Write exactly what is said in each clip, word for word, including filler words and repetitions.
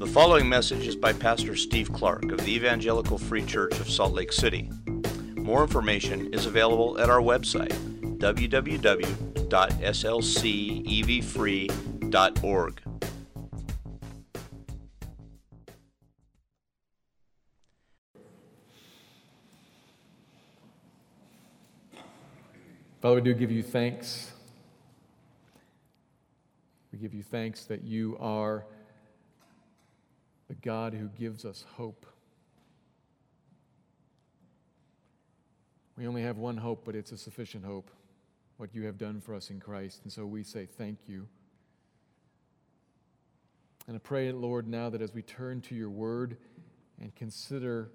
The following message is by Pastor Steve Clark of the Evangelical Free Church of Salt Lake City. More information is available at our website, w w w dot s l c e v free dot org. Father, we do give you thanks. We give you thanks that you are the God who gives us hope. We only have one hope, but it's a sufficient hope, what you have done for us in Christ. And so we say thank you. And I pray, Lord, now that as we turn to your word and consider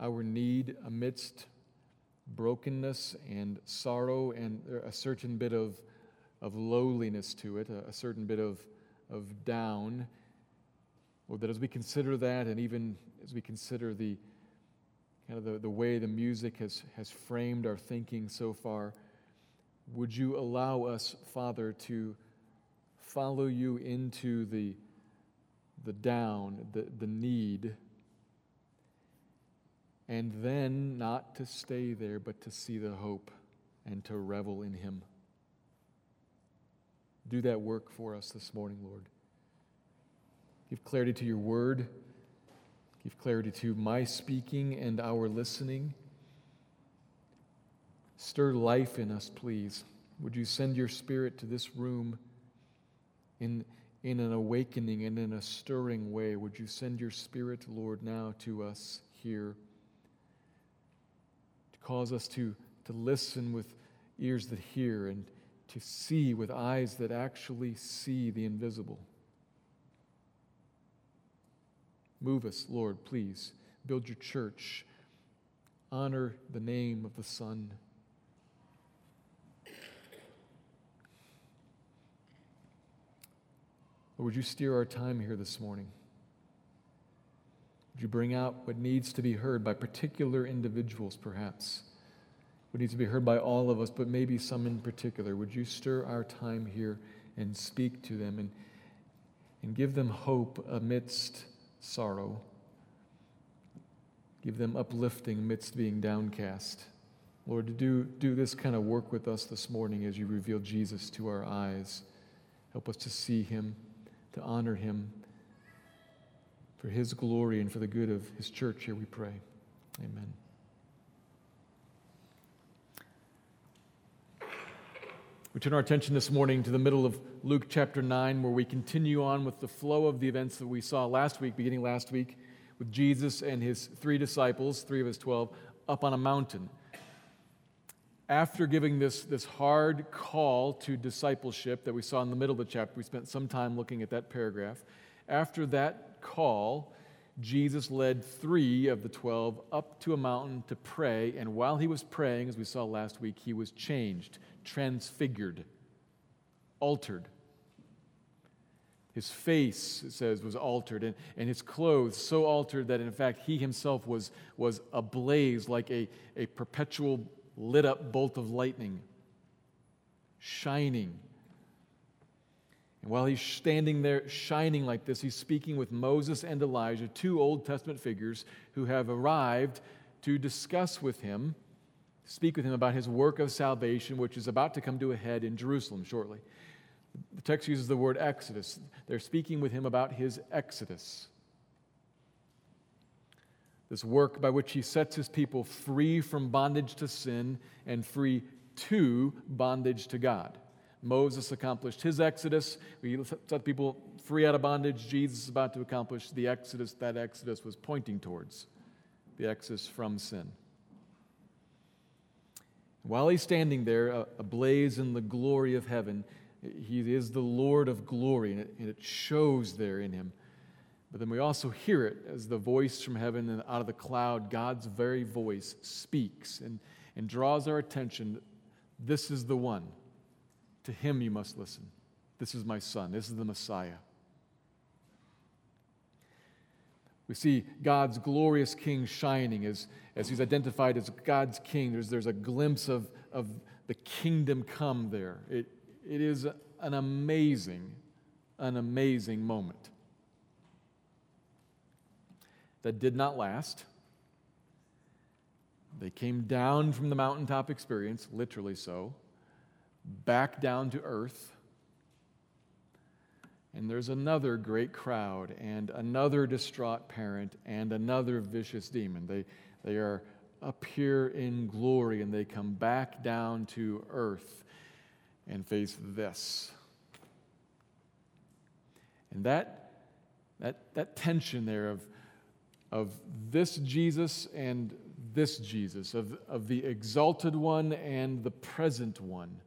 our need amidst brokenness and sorrow and a certain bit of of lowliness to it, a, a certain bit of of down, Lord, that as we consider that, and even as we consider the kind of the, the way the music has has framed our thinking so far, would you allow us, Father, to follow you into the the down, the, the need, and then not to stay there, but to see the hope and to revel in him. Do that work for us this morning, Lord. Give clarity to your word. Give clarity to my speaking and our listening. Stir life in us, please. Would you send your spirit to this room in, in an awakening and in a stirring way? Would you send your spirit, Lord, now to us here? Cause us to, to listen with ears that hear and to see with eyes that actually see the invisible. Move us, Lord, please. Build your church. Honor the name of the Son. Lord, would you steer our time here this morning? Would you bring out what needs to be heard by particular individuals, perhaps? What needs to be heard by all of us, but maybe some in particular. Would you stir our time here and speak to them and, and give them hope amidst sorrow? Give them uplifting amidst being downcast. Lord, do, do this kind of work with us this morning as you reveal Jesus to our eyes. Help us to see him, to honor him, for his glory and for the good of his church here we pray. Amen. We turn our attention this morning to the middle of Luke chapter nine, where we continue on with the flow of the events that we saw last week, beginning last week, with Jesus and his three disciples, three of his twelve, up on a mountain. After giving this, this hard call to discipleship that we saw in the middle of the chapter, we spent some time looking at that paragraph. After that call, Jesus led three of the twelve up to a mountain to pray, and while he was praying, as we saw last week, he was changed, transfigured, altered. His face, it says, was altered, and, and his clothes so altered that, in fact, he himself was, was ablaze like a, a perpetual lit-up bolt of lightning, shining. And while he's standing there shining like this, he's speaking with Moses and Elijah, two Old Testament figures who have arrived to discuss with him, speak with him about his work of salvation, which is about to come to a head in Jerusalem shortly. The text uses the word exodus. They're speaking with him about his exodus, this work by which he sets his people free from bondage to sin and free to bondage to God. Moses accomplished his exodus. We set people free out of bondage. Jesus is about to accomplish the exodus that exodus was pointing towards, the exodus from sin. While he's standing there, ablaze in the glory of heaven, he is the Lord of glory, and it shows there in him. But then we also hear it as the voice from heaven and out of the cloud, God's very voice speaks and, and draws our attention. This is the one. To him you must listen. This is my son. This is the Messiah. We see God's glorious king shining as, as he's identified as God's king. There's, there's a glimpse of, of the kingdom come there. It, it is an amazing, an amazing moment. that did not last. They came down from the mountaintop experience, literally so, back down to earth. And there's another great crowd and another distraught parent and another vicious demon. They, they are up here in glory, and they come back down to earth and face this. And that that that tension there of, of this Jesus and this Jesus, of, of the exalted one and the present one,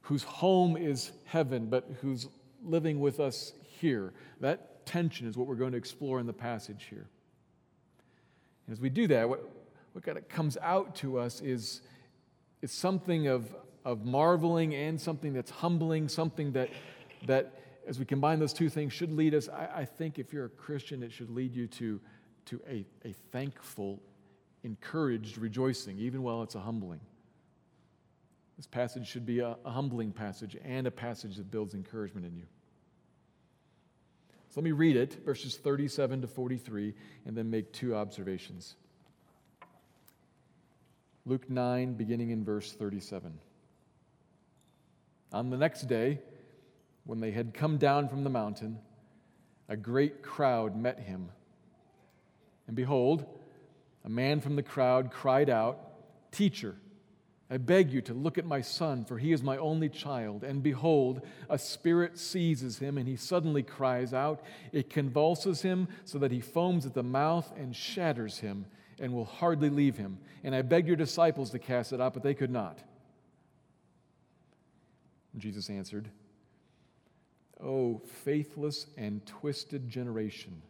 whose home is heaven, but who's living with us here. That tension is what we're going to explore in the passage here. And as we do that, what, what kind of comes out to us is, is something of, of marveling and something that's humbling, something that, that as we combine those two things, should lead us, I, I think if you're a Christian, it should lead you to, to a, a thankful, encouraged rejoicing, even while it's a humbling. This passage should be a, a humbling passage and a passage that builds encouragement in you. So let me read it, verses thirty-seven to forty-three, and then make two observations. Luke nine, beginning in verse thirty-seven. On the next day, when they had come down from the mountain, a great crowd met him. And behold, a man from the crowd cried out, "Teacher, I beg you to look at my son, for he is my only child." And behold, a spirit seizes him, and he suddenly cries out. It convulses him so that he foams at the mouth and shatters him and will hardly leave him. And I begged your disciples to cast it out, but they could not. And Jesus answered, "O faithless and twisted generation,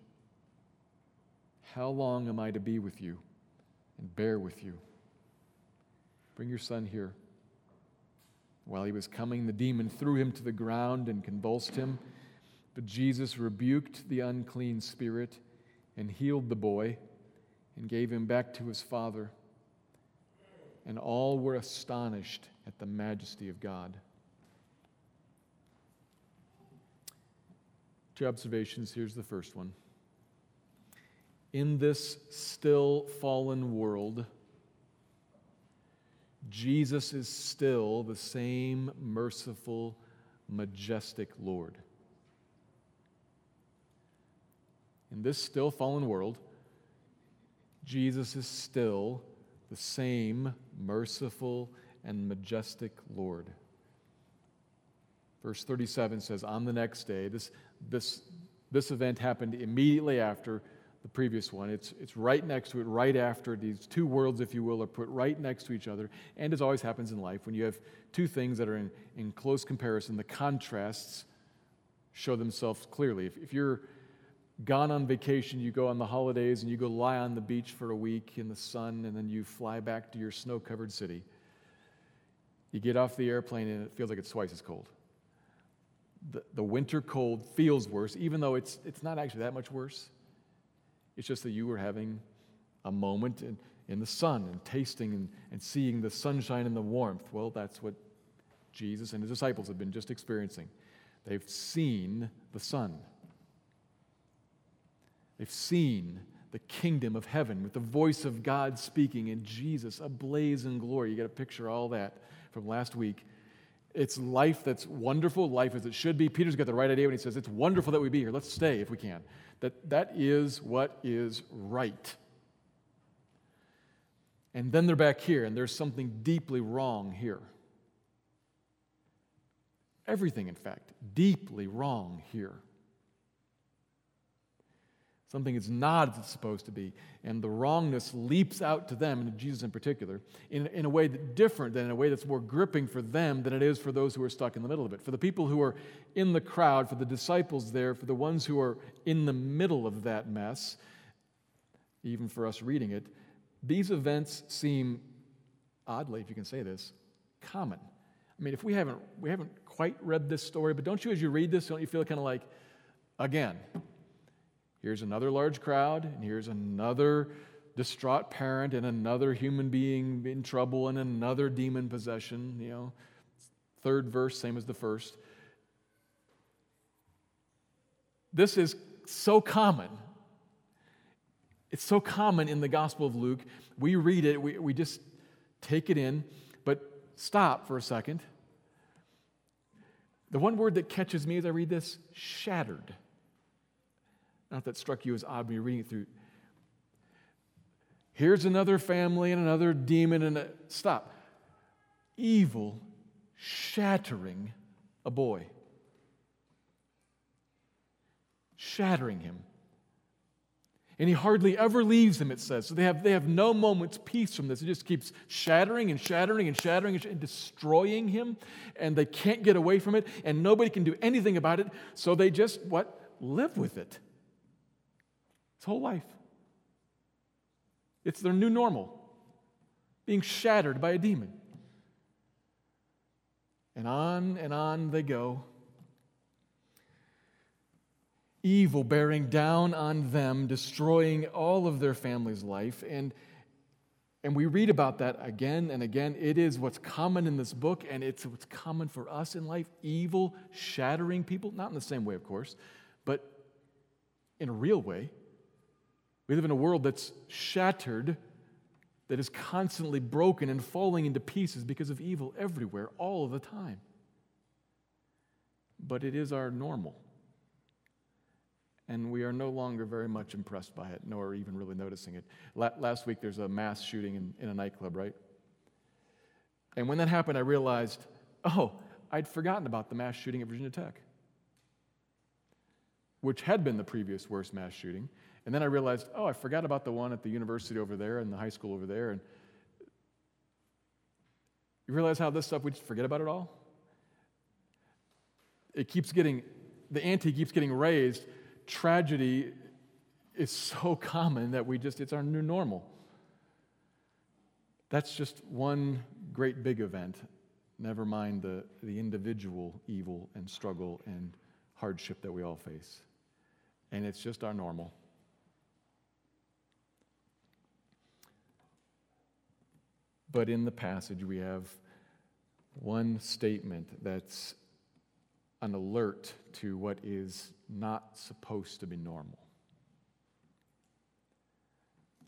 how long am I to be with you and bear with you? Bring your son here." While he was coming, the demon threw him to the ground and convulsed him. But Jesus rebuked the unclean spirit and healed the boy and gave him back to his father. And all were astonished at the majesty of God. Two observations. Here's the first one. In this still fallen world, Jesus is still the same merciful, majestic Lord. In this still fallen world, Jesus is still the same merciful and majestic Lord. Verse thirty-seven says, on the next day, this, this, this event happened immediately after the previous one. It's it's right next to it, right after. These two worlds, if you will, are put right next to each other. And as always happens in life, when you have two things that are in, in close comparison, the contrasts show themselves clearly. If, if you're gone on vacation, you go on the holidays, and you go lie on the beach for a week in the sun, and then you fly back to your snow-covered city. You get off the airplane, and it feels like it's twice as cold. The, the winter cold feels worse, even though it's it's not actually that much worse. It's just that you were having a moment in, in the sun and tasting and, and seeing the sunshine and the warmth. Well, that's what Jesus and his disciples have been just experiencing. They've seen the sun. They've seen the kingdom of heaven with the voice of God speaking and Jesus ablaze in glory. You got to picture all that from last week. It's life that's wonderful, life as it should be. Peter's got the right idea when he says, it's wonderful that we be here. Let's stay if we can. That, that is what is right. And then they're back here, and there's something deeply wrong here. Everything, in fact, deeply wrong here. Something is not as it's supposed to be, and the wrongness leaps out to them, and to Jesus in particular, in, in a way that's different, than in a way that's more gripping for them than it is for those who are stuck in the middle of it. For the people who are in the crowd, for the disciples there, for the ones who are in the middle of that mess, even for us reading it, these events seem, oddly, if you can say this, common. I mean, if we haven't we haven't quite read this story, but don't you, as you read this, don't you feel kind of like, again, here's another large crowd, and here's another distraught parent, and another human being in trouble, and another demon possession, you know. Third verse, same as the first. This is so common It's so common in the Gospel of Luke. We read it, we, we just take it in, but stop for a second. The one word that catches me as I read this, shattered. Not that struck you as odd when you're reading it through. Here's another family and another demon and a, stop. Evil shattering a boy. Shattering him. And he hardly ever leaves him, it says. So they have, they have no moment's peace from this. It just keeps shattering and shattering and shattering and, sh- and destroying him. And they can't get away from it. And nobody can do anything about it. So they just, what? Live with it. His whole life. It's their new normal. Being shattered by a demon. And on and on they go. Evil bearing down on them, destroying all of their family's life. And, and we read about that again and again. It is what's common in this book, and it's what's common for us in life. Evil shattering people, not in the same way, of course, but in a real way. We live in a world that's shattered, that is constantly broken and falling into pieces because of evil everywhere, all of the time. But it is our normal. And we are no longer very much impressed by it, nor even really noticing it. Last week, there's a mass shooting in, in a nightclub, right? And when that happened, I realized, oh, I'd forgotten about the mass shooting at Virginia Tech, which had been the previous worst mass shooting. And then I realized, oh, I forgot about the one at the university over there and the high school over there. And you realize how this stuff, we just forget about it all? It keeps getting, the ante keeps getting raised. Tragedy is so common that we just, it's our new normal. That's just one great big event, never mind the, the individual evil and struggle and hardship that we all face. And it's just our normal. But in the passage, we have one statement that's an alert to what is not supposed to be normal.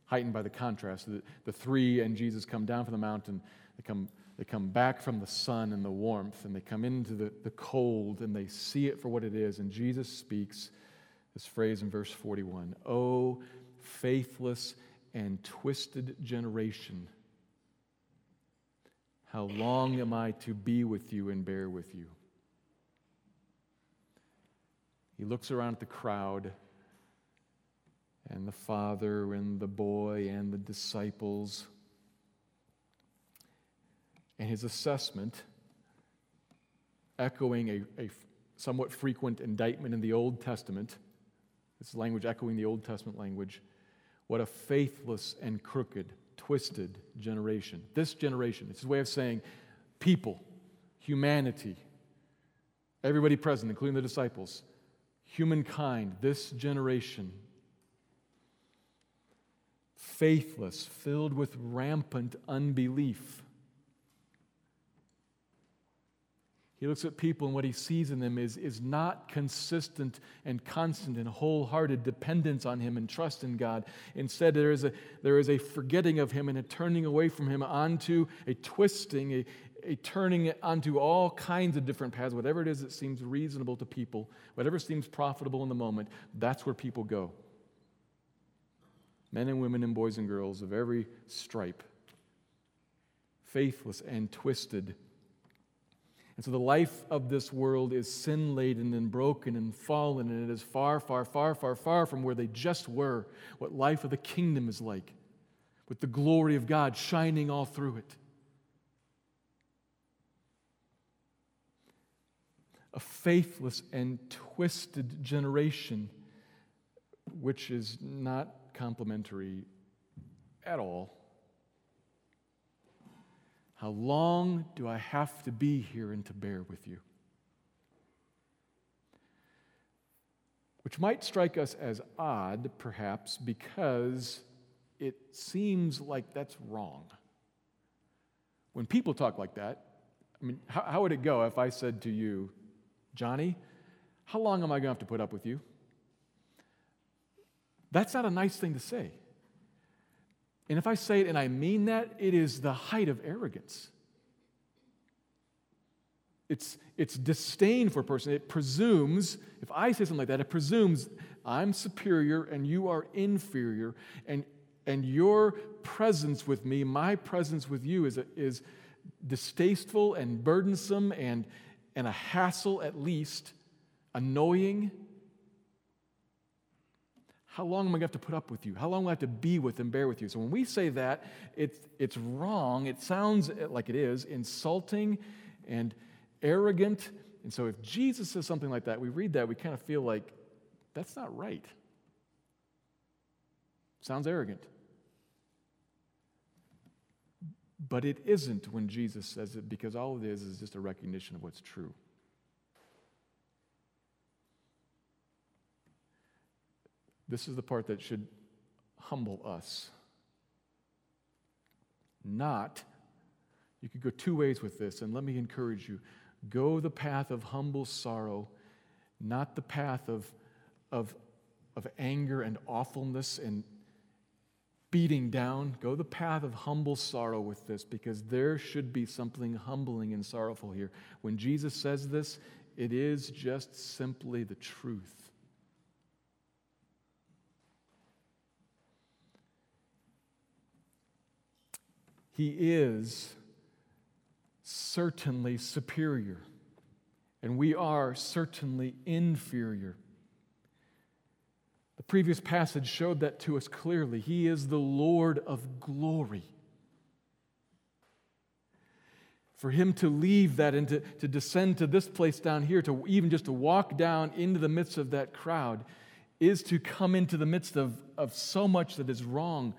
Heightened by the contrast, the, the three and Jesus come down from the mountain, they come, they come back from the sun and the warmth, and they come into the, the cold, and they see it for what it is, and Jesus speaks this phrase in verse forty-one, "O faithless and twisted generation, how long am I to be with you and bear with you?" He looks around at the crowd and the father and the boy and the disciples. And his assessment, echoing a, a somewhat frequent indictment in the Old Testament, this language echoing the Old Testament language, what a faithless and crooked, twisted generation. This generation, it's his way of saying people, humanity, everybody present, including the disciples, humankind, this generation, faithless, filled with rampant unbelief. He looks at people, and what he sees in them is, is not consistent and constant and wholehearted dependence on him and trust in God. Instead, there is a, there is a forgetting of him and a turning away from him onto a twisting, a A turning onto all kinds of different paths, whatever it is that seems reasonable to people, whatever seems profitable in the moment, that's where people go. Men and women and boys and girls of every stripe, faithless and twisted. And so the life of this world is sin-laden and broken and fallen, and it is far, far, far, far, far from where they just were, what life of the kingdom is like, with the glory of God shining all through it. A faithless and twisted generation, which is not complimentary at all. How long do I have to be here and to bear with you? Which might strike us as odd, perhaps, because it seems like that's wrong. When people talk like that, I mean, how, how would it go if I said to you, "Johnny, how long am I going to have to put up with you?" That's not a nice thing to say. And if I say it and I mean that, it is the height of arrogance. It's, it's disdain for a person. It presumes, if I say something like that, it presumes I'm superior and you are inferior, and and your presence with me, my presence with you, is a, is distasteful and burdensome and, and a hassle at least, annoying. How long am I going to have to put up with you? How long will I have to be with and bear with you? So when we say that, it's, it's wrong. It sounds like it is, insulting and arrogant. And so if Jesus says something like that, we read that, we kind of feel like, that's not right. Sounds arrogant. But it isn't when Jesus says it, because all it is is just a recognition of what's true. This is the part that should humble us. Not, you could go two ways with this, and let me encourage you. Go the path of humble sorrow, not the path of of of anger and awfulness and beating down. Go the path of humble sorrow with this, because there should be something humbling and sorrowful here. When Jesus says this, it is just simply the truth. He is certainly superior, and we are certainly inferior. The previous passage showed that to us clearly. He is the Lord of glory. For him to leave that and to, to descend to this place down here, to even just to walk down into the midst of that crowd, is to come into the midst of, of so much that is wrong,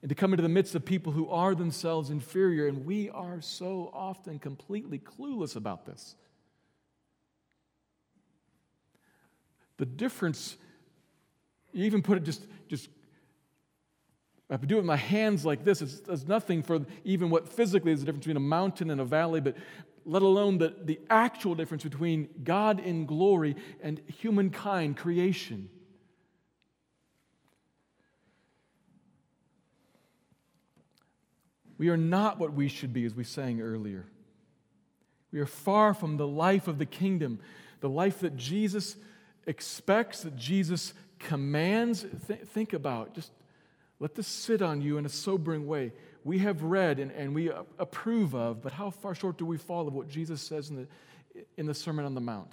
and to come into the midst of people who are themselves inferior. And we are so often completely clueless about this. The difference, you even put it just, just I do it with my hands like this. It's, it's nothing for even what physically is the difference between a mountain and a valley, but let alone the, the actual difference between God in glory and humankind, creation. We are not what we should be, as we sang earlier. We are far from the life of the kingdom, the life that Jesus expects, that Jesus commands. Th- think about, just let this sit on you in a sobering way. We have read and, and we approve of, but how far short do we fall of what Jesus says in the, in the Sermon on the Mount?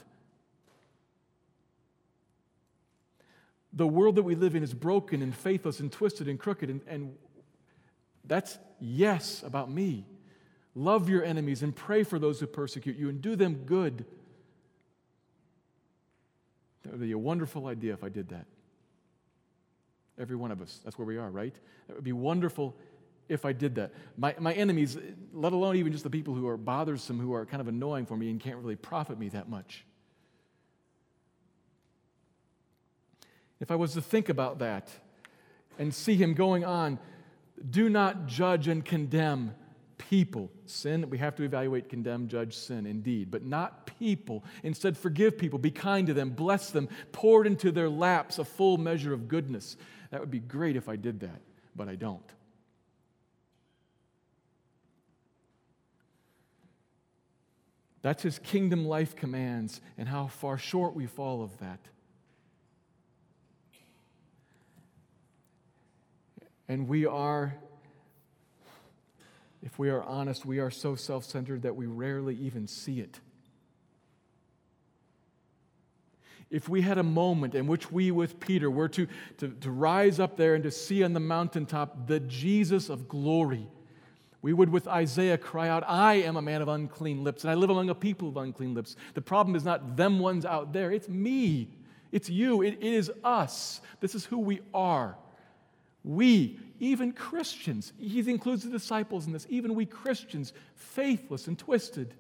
The world that we live in is broken and faithless and twisted and crooked, and, and that's yes about me. Love your enemies and pray for those who persecute you and do them good. That would be a wonderful idea if I did that. Every one of us. That's where we are, right? It would be wonderful if I did that. My my enemies, let alone even just the people who are bothersome, who are kind of annoying for me and can't really profit me that much. If I was to think about that and see him going on, do not judge and condemn people. Sin, we have to evaluate, condemn, judge, sin, indeed, but not people. Instead, forgive people, be kind to them, bless them, pour into their laps a full measure of goodness. That would be great if I did that, but I don't. That's his kingdom life commands, and how far short we fall of that. And we are, if we are honest, we are so self-centered that we rarely even see it. If we had a moment in which we, with Peter, were to, to, to rise up there and to see on the mountaintop the Jesus of glory, we would, with Isaiah, cry out, I am a man of unclean lips, and I live among a people of unclean lips. The problem is not them ones out there. It's me. It's you. It, it is us. This is who we are. We, even Christians, he includes the disciples in this, even we Christians, faithless and twisted.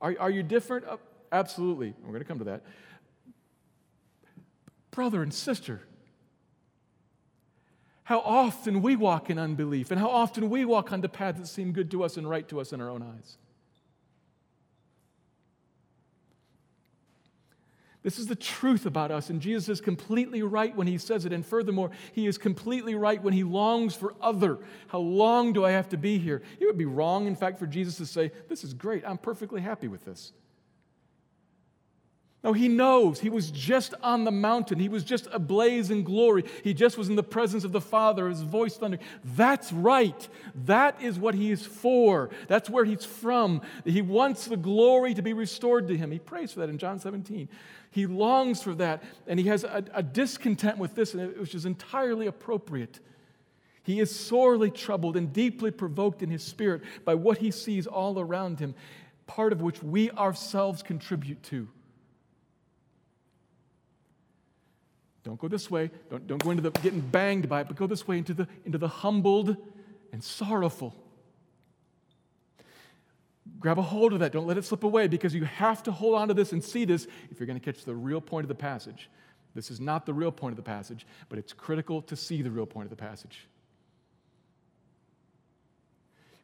Are, are you different? Uh, absolutely. We're going to come to that. Brother and sister, how often we walk in unbelief, and how often we walk on the paths that seem good to us and right to us in our own eyes. This is the truth about us, and Jesus is completely right when he says it, and furthermore, he is completely right when he longs for other. How long do I have to be here? It would be wrong, in fact, for Jesus to say, this is great, I'm perfectly happy with this. No, he knows. He was just on the mountain. He was just ablaze in glory. He just was in the presence of the Father, his voice thundering. That's right. That is what he is for. That's where he's from. He wants the glory to be restored to him. He prays for that in John seventeen. He longs for that, and he has a, a discontent with this, which is entirely appropriate. He is sorely troubled and deeply provoked in his spirit by what he sees all around him, part of which we ourselves contribute to. Don't go this way. Don't, don't go into the getting banged by it, but go this way into the, into the humbled and sorrowful. Grab a hold of that. Don't let it slip away, because you have to hold on to this and see this if you're going to catch the real point of the passage. This is not the real point of the passage, but it's critical to see the real point of the passage.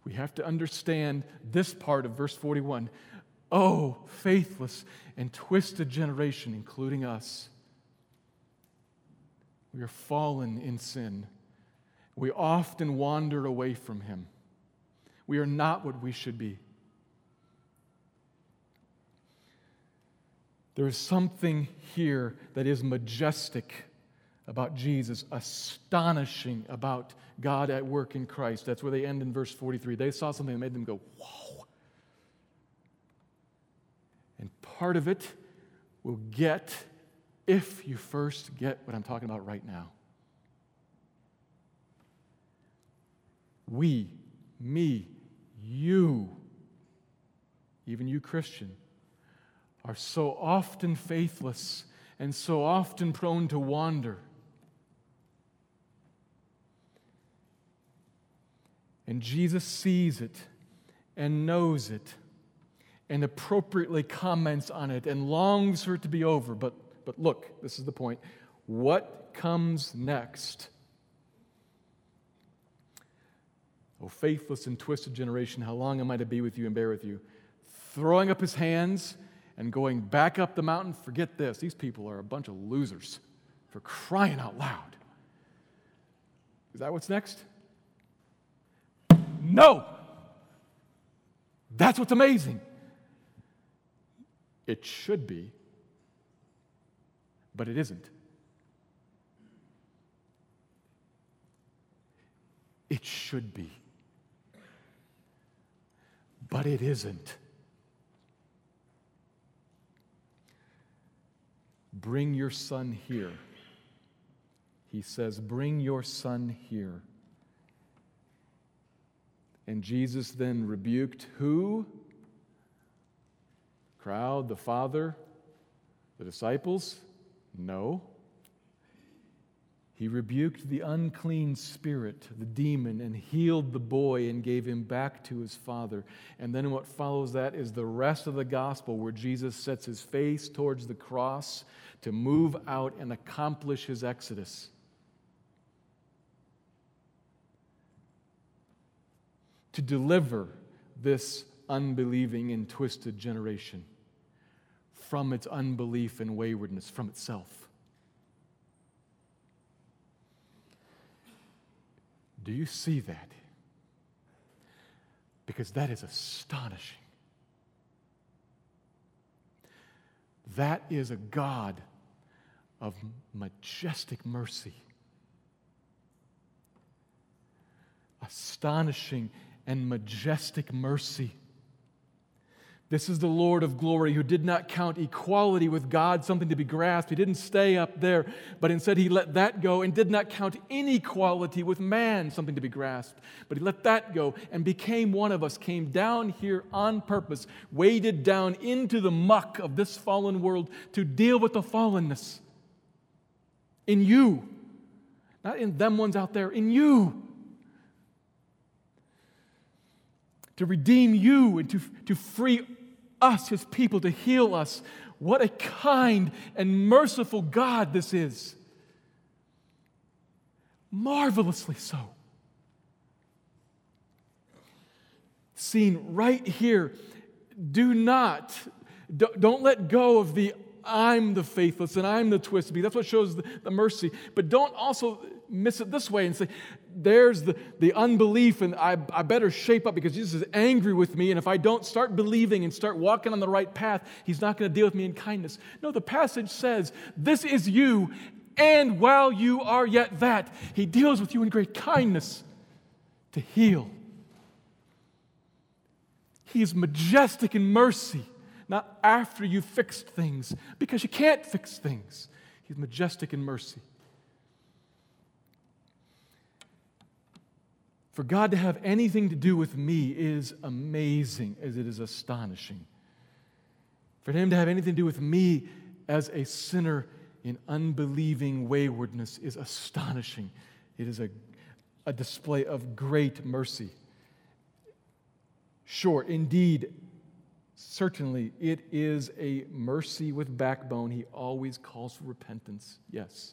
We have to understand this part of verse forty-one. Oh, faithless and twisted generation, including us. We are fallen in sin. We often wander away from him. We are not what we should be. There is something here that is majestic about Jesus, astonishing about God at work in Christ. That's where they end in verse forty-three. They saw something that made them go, whoa. And part of it will get if you first get what I'm talking about right now. We, me, you, even you Christian, are so often faithless and so often prone to wander. And Jesus sees it and knows it and appropriately comments on it and longs for it to be over, but But look, this is the point. What comes next? O faithless and twisted generation, how long am I to be with you and bear with you? Throwing up his hands and going back up the mountain. Forget this. These people are a bunch of losers, for crying out loud. Is that what's next? No! That's what's amazing. It should be. But it isn't. It should be. But it isn't. Bring your son here. He says, bring your son here. And Jesus then rebuked who? Crowd, the Father, the disciples? No. He rebuked the unclean spirit, the demon, and healed the boy and gave him back to his father. And then what follows that is the rest of the gospel, where Jesus sets his face towards the cross to move out and accomplish his exodus. To deliver this unbelieving and twisted generation from its unbelief and waywardness, from itself. Do you see that? Because that is astonishing. That is a God of majestic mercy. Astonishing and majestic mercy. This is the Lord of glory, who did not count equality with God something to be grasped. He didn't stay up there, but instead he let that go and did not count inequality with man something to be grasped. But he let that go and became one of us, came down here on purpose, waded down into the muck of this fallen world to deal with the fallenness in you. Not in them ones out there, in you. To redeem you and to, to free us, his people, to heal us. What a kind and merciful God this is. Marvelously so. Seen right here. Do not, don't let go of the I'm the faithless and I'm the twisted. That's what shows the, the mercy. But don't also miss it this way and say, there's the, the unbelief and I, I better shape up because Jesus is angry with me, and if I don't start believing and start walking on the right path, he's not going to deal with me in kindness. No, the passage says, this is you, and while you are yet that, he deals with you in great kindness to heal. He is majestic in mercy, not after you fixed things, because you can't fix things. He's majestic in mercy. For God to have anything to do with me is amazing, as it is astonishing. For him to have anything to do with me as a sinner in unbelieving waywardness is astonishing. It is a, a display of great mercy. Sure, indeed, certainly, it is a mercy with backbone. He always calls for repentance, yes.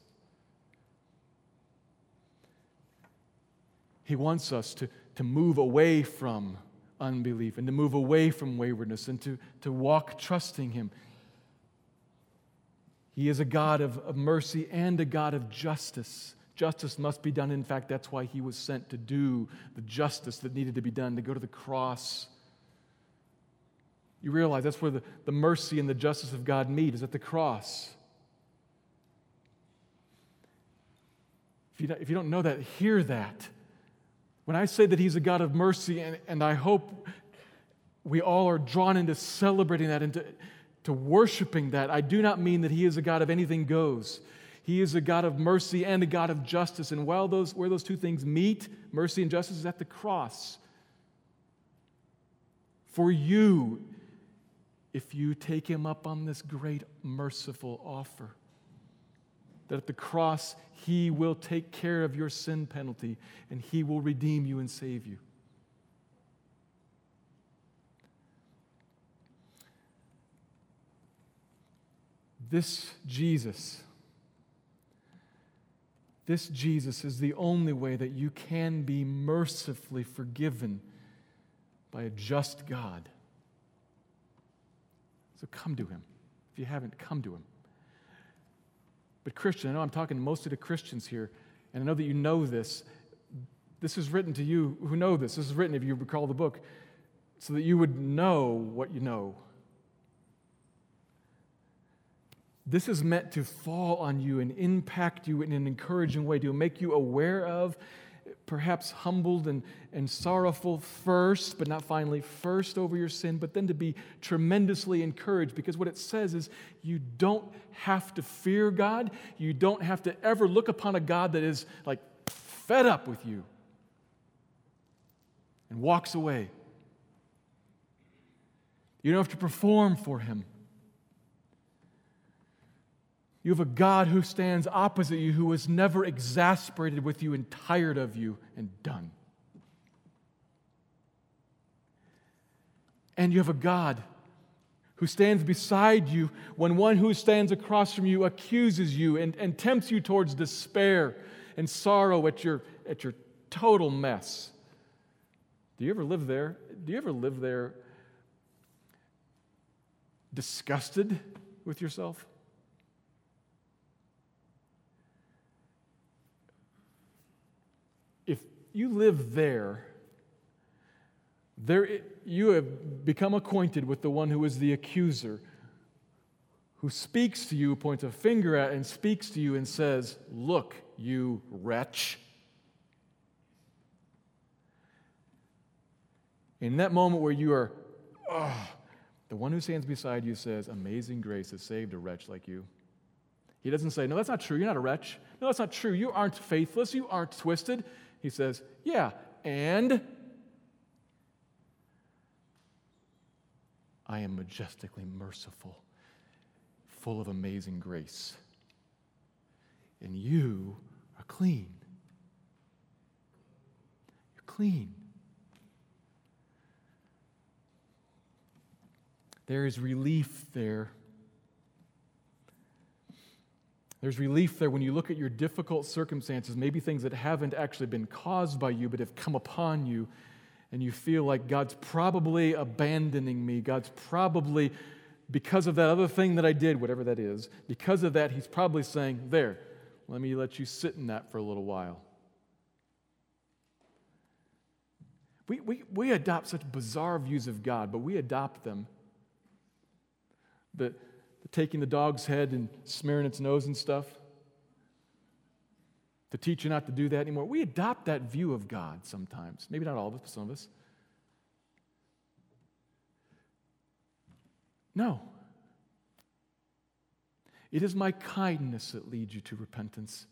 He wants us to, to move away from unbelief and to move away from waywardness and to, to walk trusting him. He is a God of, of mercy and a God of justice. Justice must be done. In fact, that's why he was sent to do the justice that needed to be done, to go to the cross. You realize that's where the, the mercy and the justice of God meet, is at the cross. If you don't, if you don't know that, hear that. When I say that he's a God of mercy, and, and I hope we all are drawn into celebrating that, into to worshiping that, I do not mean that he is a God of anything goes. He is a God of mercy and a God of justice. And while those, where those two things meet, mercy and justice, is at the cross. For you, if you take him up on this great merciful offer, that at the cross, he will take care of your sin penalty and he will redeem you and save you. This Jesus, this Jesus is the only way that you can be mercifully forgiven by a just God. So come to him. If you haven't, come to him. But Christian, I know I'm talking mostly to Christians here, and I know that you know this. This is written to you who know this. This is written, if you recall the book, so that you would know what you know. This is meant to fall on you and impact you in an encouraging way, to make you aware of, perhaps humbled and, and sorrowful first, but not finally first over your sin, but then to be tremendously encouraged, because what it says is you don't have to fear God. You don't have to ever look upon a God that is like fed up with you and walks away. You don't have to perform for him. You have a God who stands opposite you, who is never exasperated with you and tired of you and done. And you have a God who stands beside you when one who stands across from you accuses you and, and tempts you towards despair and sorrow at your, at your total mess. Do you ever live there? Do you ever live there disgusted with yourself? You live there, there, you have become acquainted with the one who is the accuser, who speaks to you, points a finger at, and speaks to you and says, "Look, you wretch." In that moment where you are, oh, the one who stands beside you says, "Amazing grace has saved a wretch like you." He doesn't say, "No, that's not true. You're not a wretch. No, that's not true. You aren't faithless. You aren't twisted." He says, "Yeah, and I am majestically merciful, full of amazing grace, and you are clean. You're clean." There is relief there. There's relief there when you look at your difficult circumstances, maybe things that haven't actually been caused by you but have come upon you, and you feel like God's probably abandoning me, God's probably because of that other thing that I did, whatever that is, because of that, he's probably saying, there, let me let you sit in that for a little while. We, we, we adopt such bizarre views of God, but we adopt them. The, the taking the dog's head and smearing its nose and stuff, to teach you not to do that anymore. We adopt that view of God sometimes. Maybe not all of us, but some of us. No. It is my kindness that leads you to repentance.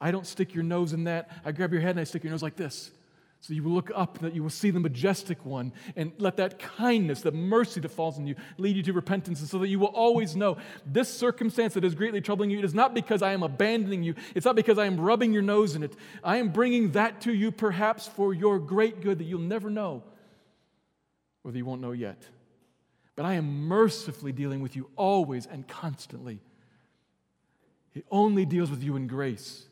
I don't stick your nose in that. I grab your head and I stick your nose like this. So you will look up, that you will see the majestic one, and let that kindness, the mercy that falls on you, lead you to repentance, and so that you will always know this circumstance that is greatly troubling you, it is not because I am abandoning you. It's not because I am rubbing your nose in it. I am bringing that to you perhaps for your great good that you'll never know, or that you won't know yet. But I am mercifully dealing with you always and constantly. He only deals with you in grace.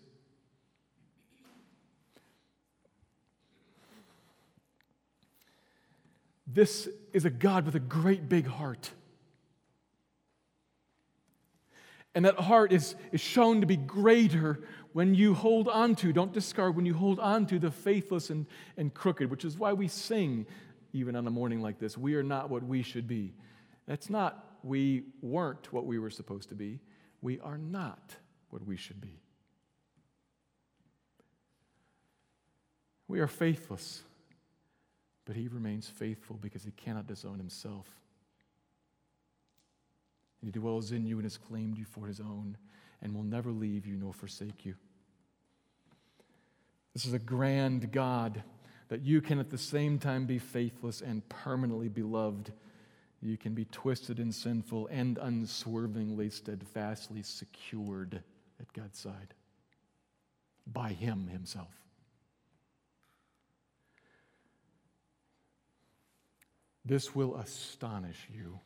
This is a God with a great big heart. And that heart is, is shown to be greater when you hold on to, don't discard, when you hold on to the faithless and, and crooked, which is why we sing even on a morning like this, we are not what we should be. That's not we weren't what we were supposed to be. We are not what we should be. We are faithless. But he remains faithful because he cannot disown himself. And he dwells in you and has claimed you for his own and will never leave you nor forsake you. This is a grand God that you can at the same time be faithless and permanently beloved. You can be twisted and sinful and unswervingly, steadfastly secured at God's side by him himself. This will astonish you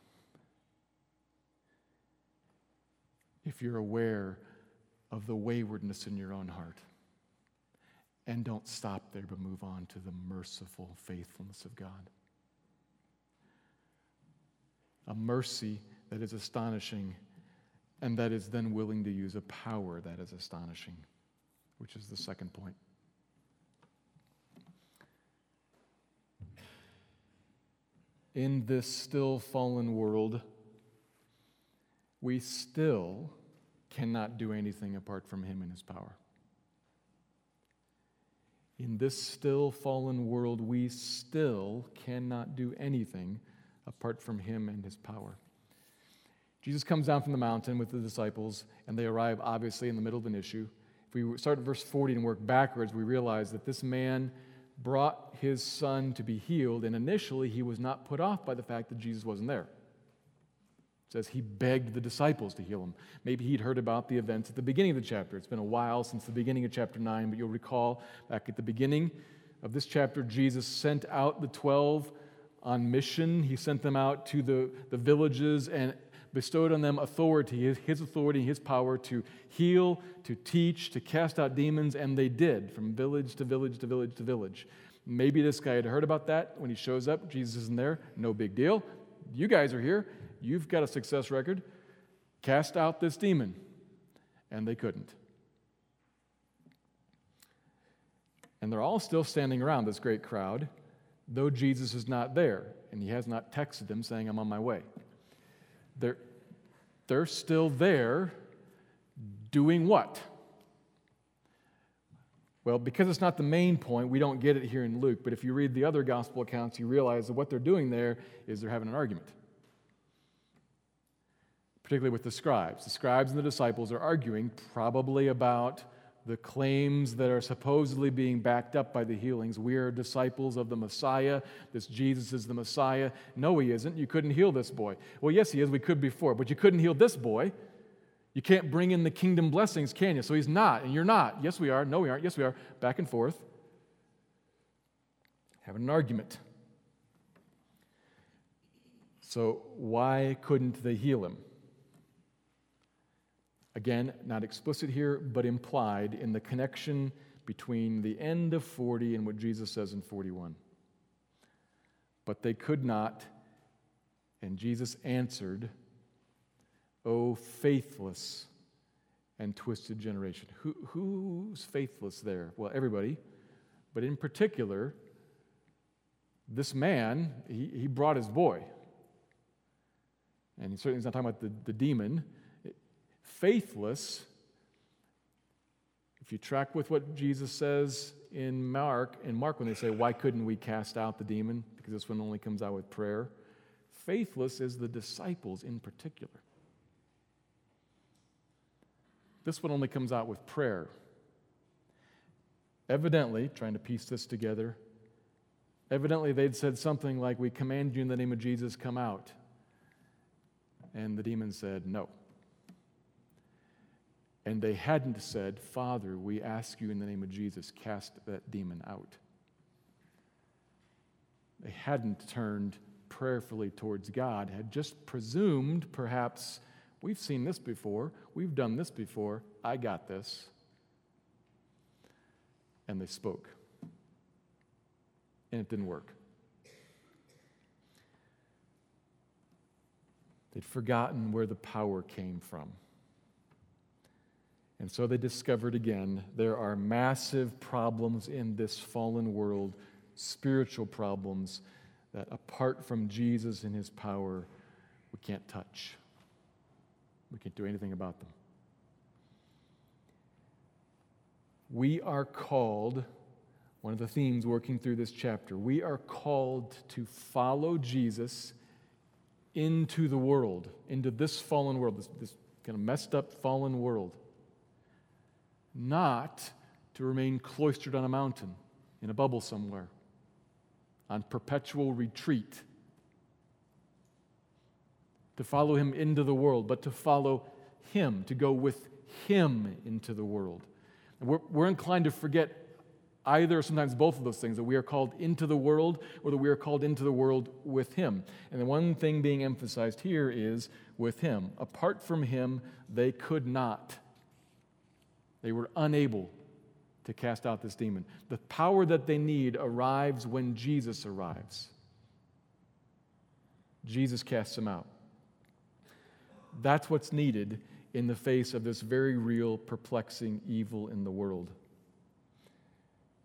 if you're aware of the waywardness in your own heart. And don't stop there, but move on to the merciful faithfulness of God. A mercy that is astonishing and that is then willing to use a power that is astonishing, which is the second point. In this still fallen world, we still cannot do anything apart from him and his power. In this still fallen world, we still cannot do anything apart from him and his power. Jesus comes down from the mountain with the disciples, and they arrive, obviously, in the middle of an issue. If we start at verse forty and work backwards, we realize that this man brought his son to be healed, and initially he was not put off by the fact that Jesus wasn't there. It says he begged the disciples to heal him. Maybe he'd heard about the events at the beginning of the chapter. It's been a while since the beginning of chapter nine, but you'll recall back at the beginning of this chapter, Jesus sent out the twelve on mission. He sent them out to the, the villages and bestowed on them authority, his, his authority, his power to heal, to teach, to cast out demons, and they did from village to village to village to village. Maybe this guy had heard about that. When he shows up, Jesus isn't there. No big deal. You guys are here. You've got a success record. Cast out this demon. And they couldn't. And they're all still standing around, this great crowd, though Jesus is not there, and he has not texted them saying, I'm on my way. They're, they're still there doing what? Well, because it's not the main point, we don't get it here in Luke, but if you read the other gospel accounts, you realize that what they're doing there is they're having an argument, particularly with the scribes. The scribes and the disciples are arguing probably about the claims that are supposedly being backed up by the healings. We are disciples of the Messiah. This Jesus is the Messiah. No, he isn't. You couldn't heal this boy. Well, yes, he is. We could before, but you couldn't heal this boy. You can't bring in the kingdom blessings, can you? So he's not, and you're not. Yes, we are. No, we aren't. Yes, we are. Back and forth. Having an argument. So why couldn't they heal him? Again, not explicit here, but implied in the connection between the end of forty and what Jesus says in forty-one. But they could not, and Jesus answered O faithless and twisted generation. Who, who's faithless there? Well, everybody. But in particular, this man, he, he brought his boy. And he certainly is not talking about the, the demon. Faithless, if you track with what Jesus says in Mark, in Mark when they say, why couldn't we cast out the demon? Because this one only comes out with prayer. Faithless is the disciples in particular. This one only comes out with prayer. Evidently, trying to piece this together, evidently they'd said something like, we command you in the name of Jesus, come out. And the demon said, no. And they hadn't said, Father, we ask you in the name of Jesus, cast that demon out. They hadn't turned prayerfully towards God, had just presumed, perhaps, we've seen this before, we've done this before, I got this. And they spoke. And it didn't work. They'd forgotten where the power came from. And so they discovered again, there are massive problems in this fallen world, spiritual problems that apart from Jesus and his power, we can't touch. We can't do anything about them. We are called, one of the themes working through this chapter, we are called to follow Jesus into the world, into this fallen world, this, this kind of messed up fallen world. Not to remain cloistered on a mountain, in a bubble somewhere, on perpetual retreat. To follow him into the world, but to follow him, to go with him into the world. And we're, we're inclined to forget either, or sometimes both of those things, that we are called into the world or that we are called into the world with him. And the one thing being emphasized here is with him. Apart from him, they could not. They were unable to cast out this demon. The power that they need arrives when Jesus arrives. Jesus casts him out. That's what's needed in the face of this very real, perplexing evil in the world.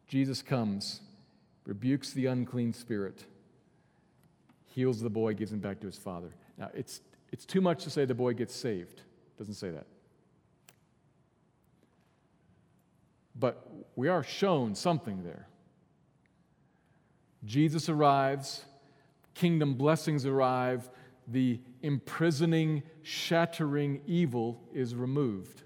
Jesus comes, rebukes the unclean spirit, heals the boy, gives him back to his father. Now, it's, it's too much to say the boy gets saved. It doesn't say that. But we are shown something there. Jesus arrives, kingdom blessings arrive, the imprisoning, shattering evil is removed.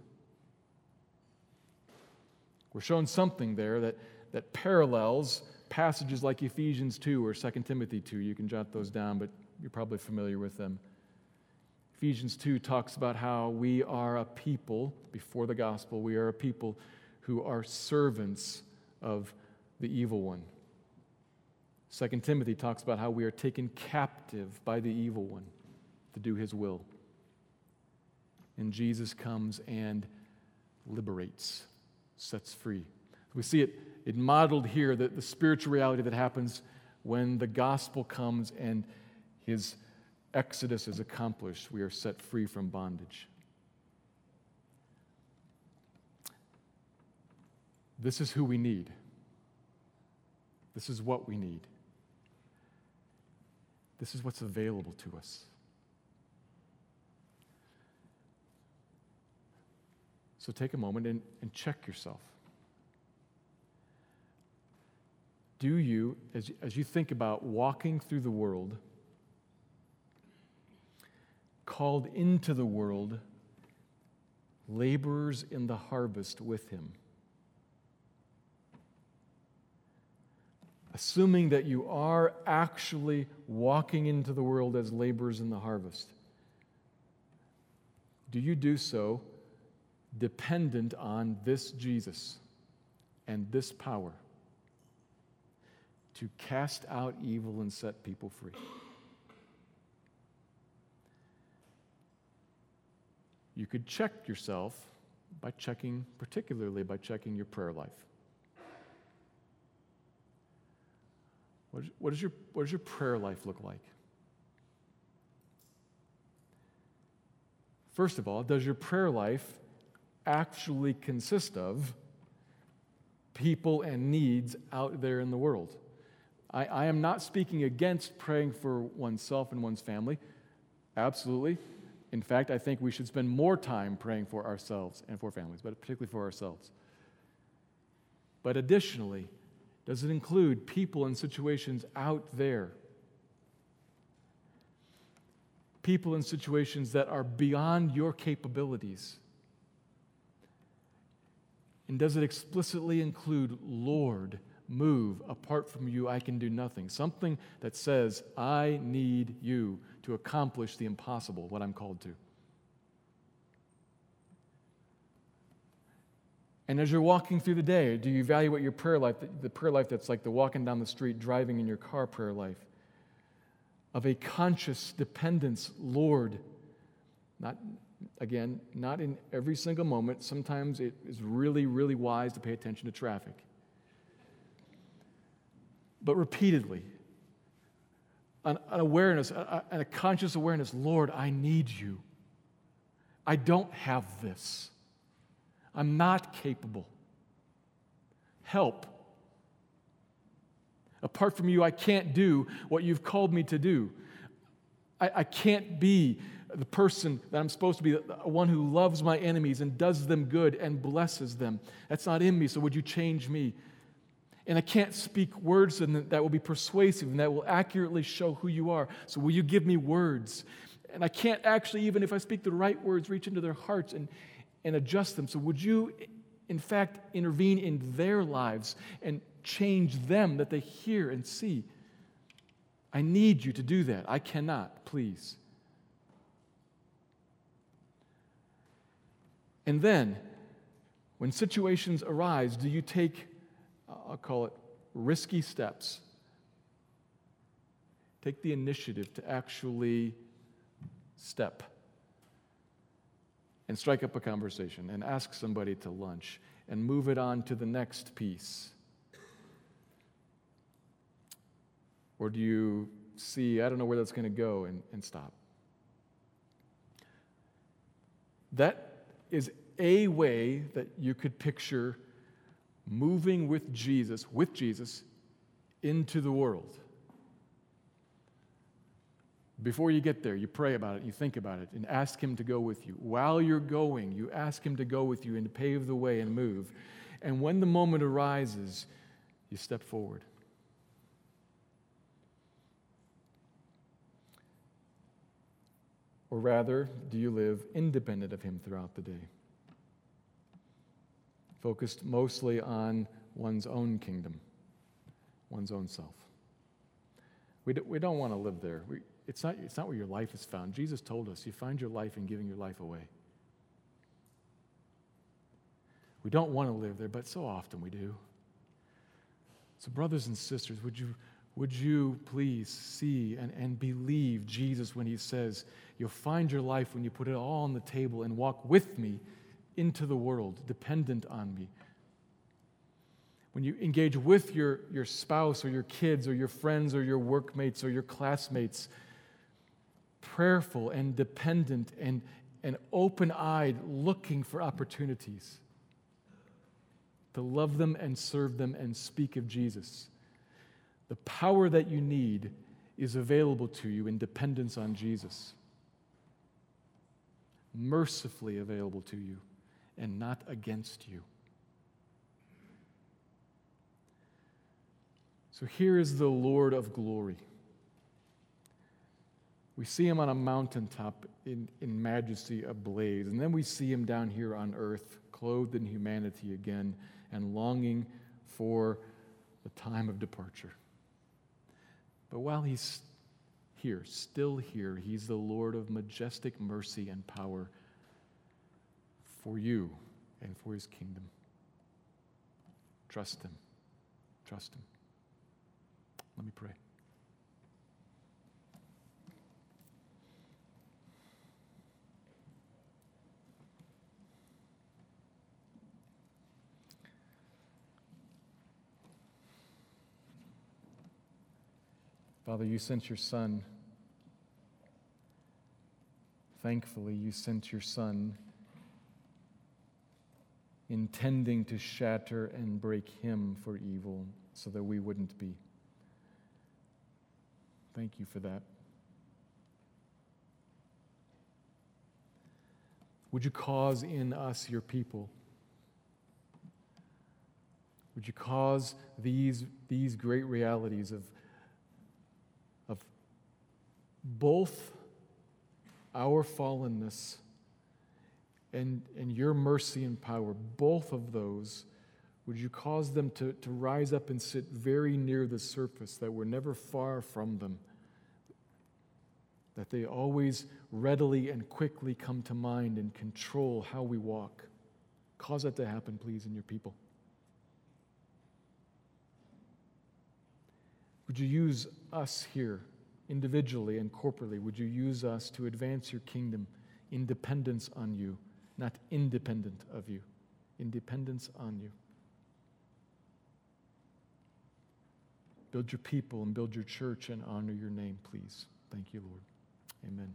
We're shown something there that, that parallels passages like Ephesians two or Second Timothy two. You can jot those down, but you're probably familiar with them. Ephesians two talks about how we are a people, before the gospel, we are a people who are servants of the evil one. Second Timothy talks about how we are taken captive by the evil one to do his will. And Jesus comes and liberates, sets free. We see it, it modeled here, that the spiritual reality that happens when the gospel comes and his exodus is accomplished. We are set free from bondage. This is who we need. This is what we need. This is what's available to us. So take a moment and, and check yourself. Do you, as you, as you think about walking through the world, called into the world, laborers in the harvest with him? Assuming that you are actually walking into the world as laborers in the harvest, do you do so dependent on this Jesus and this power to cast out evil and set people free? You could check yourself by checking, particularly by checking your prayer life. What does what your, what does your prayer life look like? First of all, does your prayer life actually consist of people and needs out there in the world? I, I am not speaking against praying for oneself and one's family. Absolutely. In fact, I think we should spend more time praying for ourselves and for families, but particularly for ourselves. But additionally, does it include people and situations out there? People in situations that are beyond your capabilities? And does it explicitly include, Lord, move, apart from you I can do nothing? Something that says, I need you to accomplish the impossible, what I'm called to. And as you're walking through the day, do you evaluate your prayer life, the prayer life that's like the walking down the street, driving in your car prayer life, of a conscious dependence, Lord, not, again, not in every single moment. Sometimes it is really, really wise to pay attention to traffic. But repeatedly, an, an awareness, a, a, a conscious awareness, Lord, I need you. I don't have this. I'm not capable. Help. Apart from you, I can't do what you've called me to do. I, I can't be the person that I'm supposed to be, the one who loves my enemies and does them good and blesses them. That's not in me, so would you change me? And I can't speak words that will be persuasive and that will accurately show who you are, so will you give me words? And I can't actually, even if I speak the right words, reach into their hearts and, and adjust them, so would you, in fact, intervene in their lives and change them that they hear and see. I need you to do that. I cannot, please. And then, when situations arise, do you take, I'll call it, risky steps? Take the initiative to actually step and strike up a conversation and ask somebody to lunch and move it on to the next piece. Or do you see, I don't know where that's going to go, and, and stop? That is a way that you could picture moving with Jesus, with Jesus, into the world. Before you get there, you pray about it, you think about it, and ask him to go with you. While you're going, you ask him to go with you and to pave the way and move. And when the moment arises, you step forward. Or rather, do you live independent of him throughout the day? Focused mostly on one's own kingdom, one's own self. We do, we don't want to live there. We, it's not, it's not where your life is found. Jesus told us, you find your life in giving your life away. We don't want to live there, but so often we do. So brothers and sisters, would you... Would you please see and, and believe Jesus when he says, you'll find your life when you put it all on the table and walk with me into the world, dependent on me. When you engage with your, your spouse or your kids or your friends or your workmates or your classmates, prayerful and dependent and, and open-eyed, looking for opportunities to love them and serve them and speak of Jesus. The power that you need is available to you in dependence on Jesus. Mercifully available to you and not against you. So here is the Lord of glory. We see him on a mountaintop in, in majesty ablaze, and then we see him down here on earth, clothed in humanity again and longing for the time of departure. But while he's here, still here, he's the Lord of majestic mercy and power for you and for his kingdom. Trust him. Trust him. Let me pray. Father, you sent your Son Thankfully, you sent your Son, intending to shatter and break him for evil so that we wouldn't be. Thank you for that. Would you cause in us your people? Would you cause these, these great realities of, of both our fallenness and, and your mercy and power, both of those, would you cause them to, to rise up and sit very near the surface, that we're never far from them, that they always readily and quickly come to mind and control how we walk. Cause that to happen, please, in your people. Would you use us here, individually and corporately? Would you use us to advance your kingdom in dependence on you, not independent of you, in dependence on you? Build your people and build your church and honor your name, please. Thank you, Lord. Amen.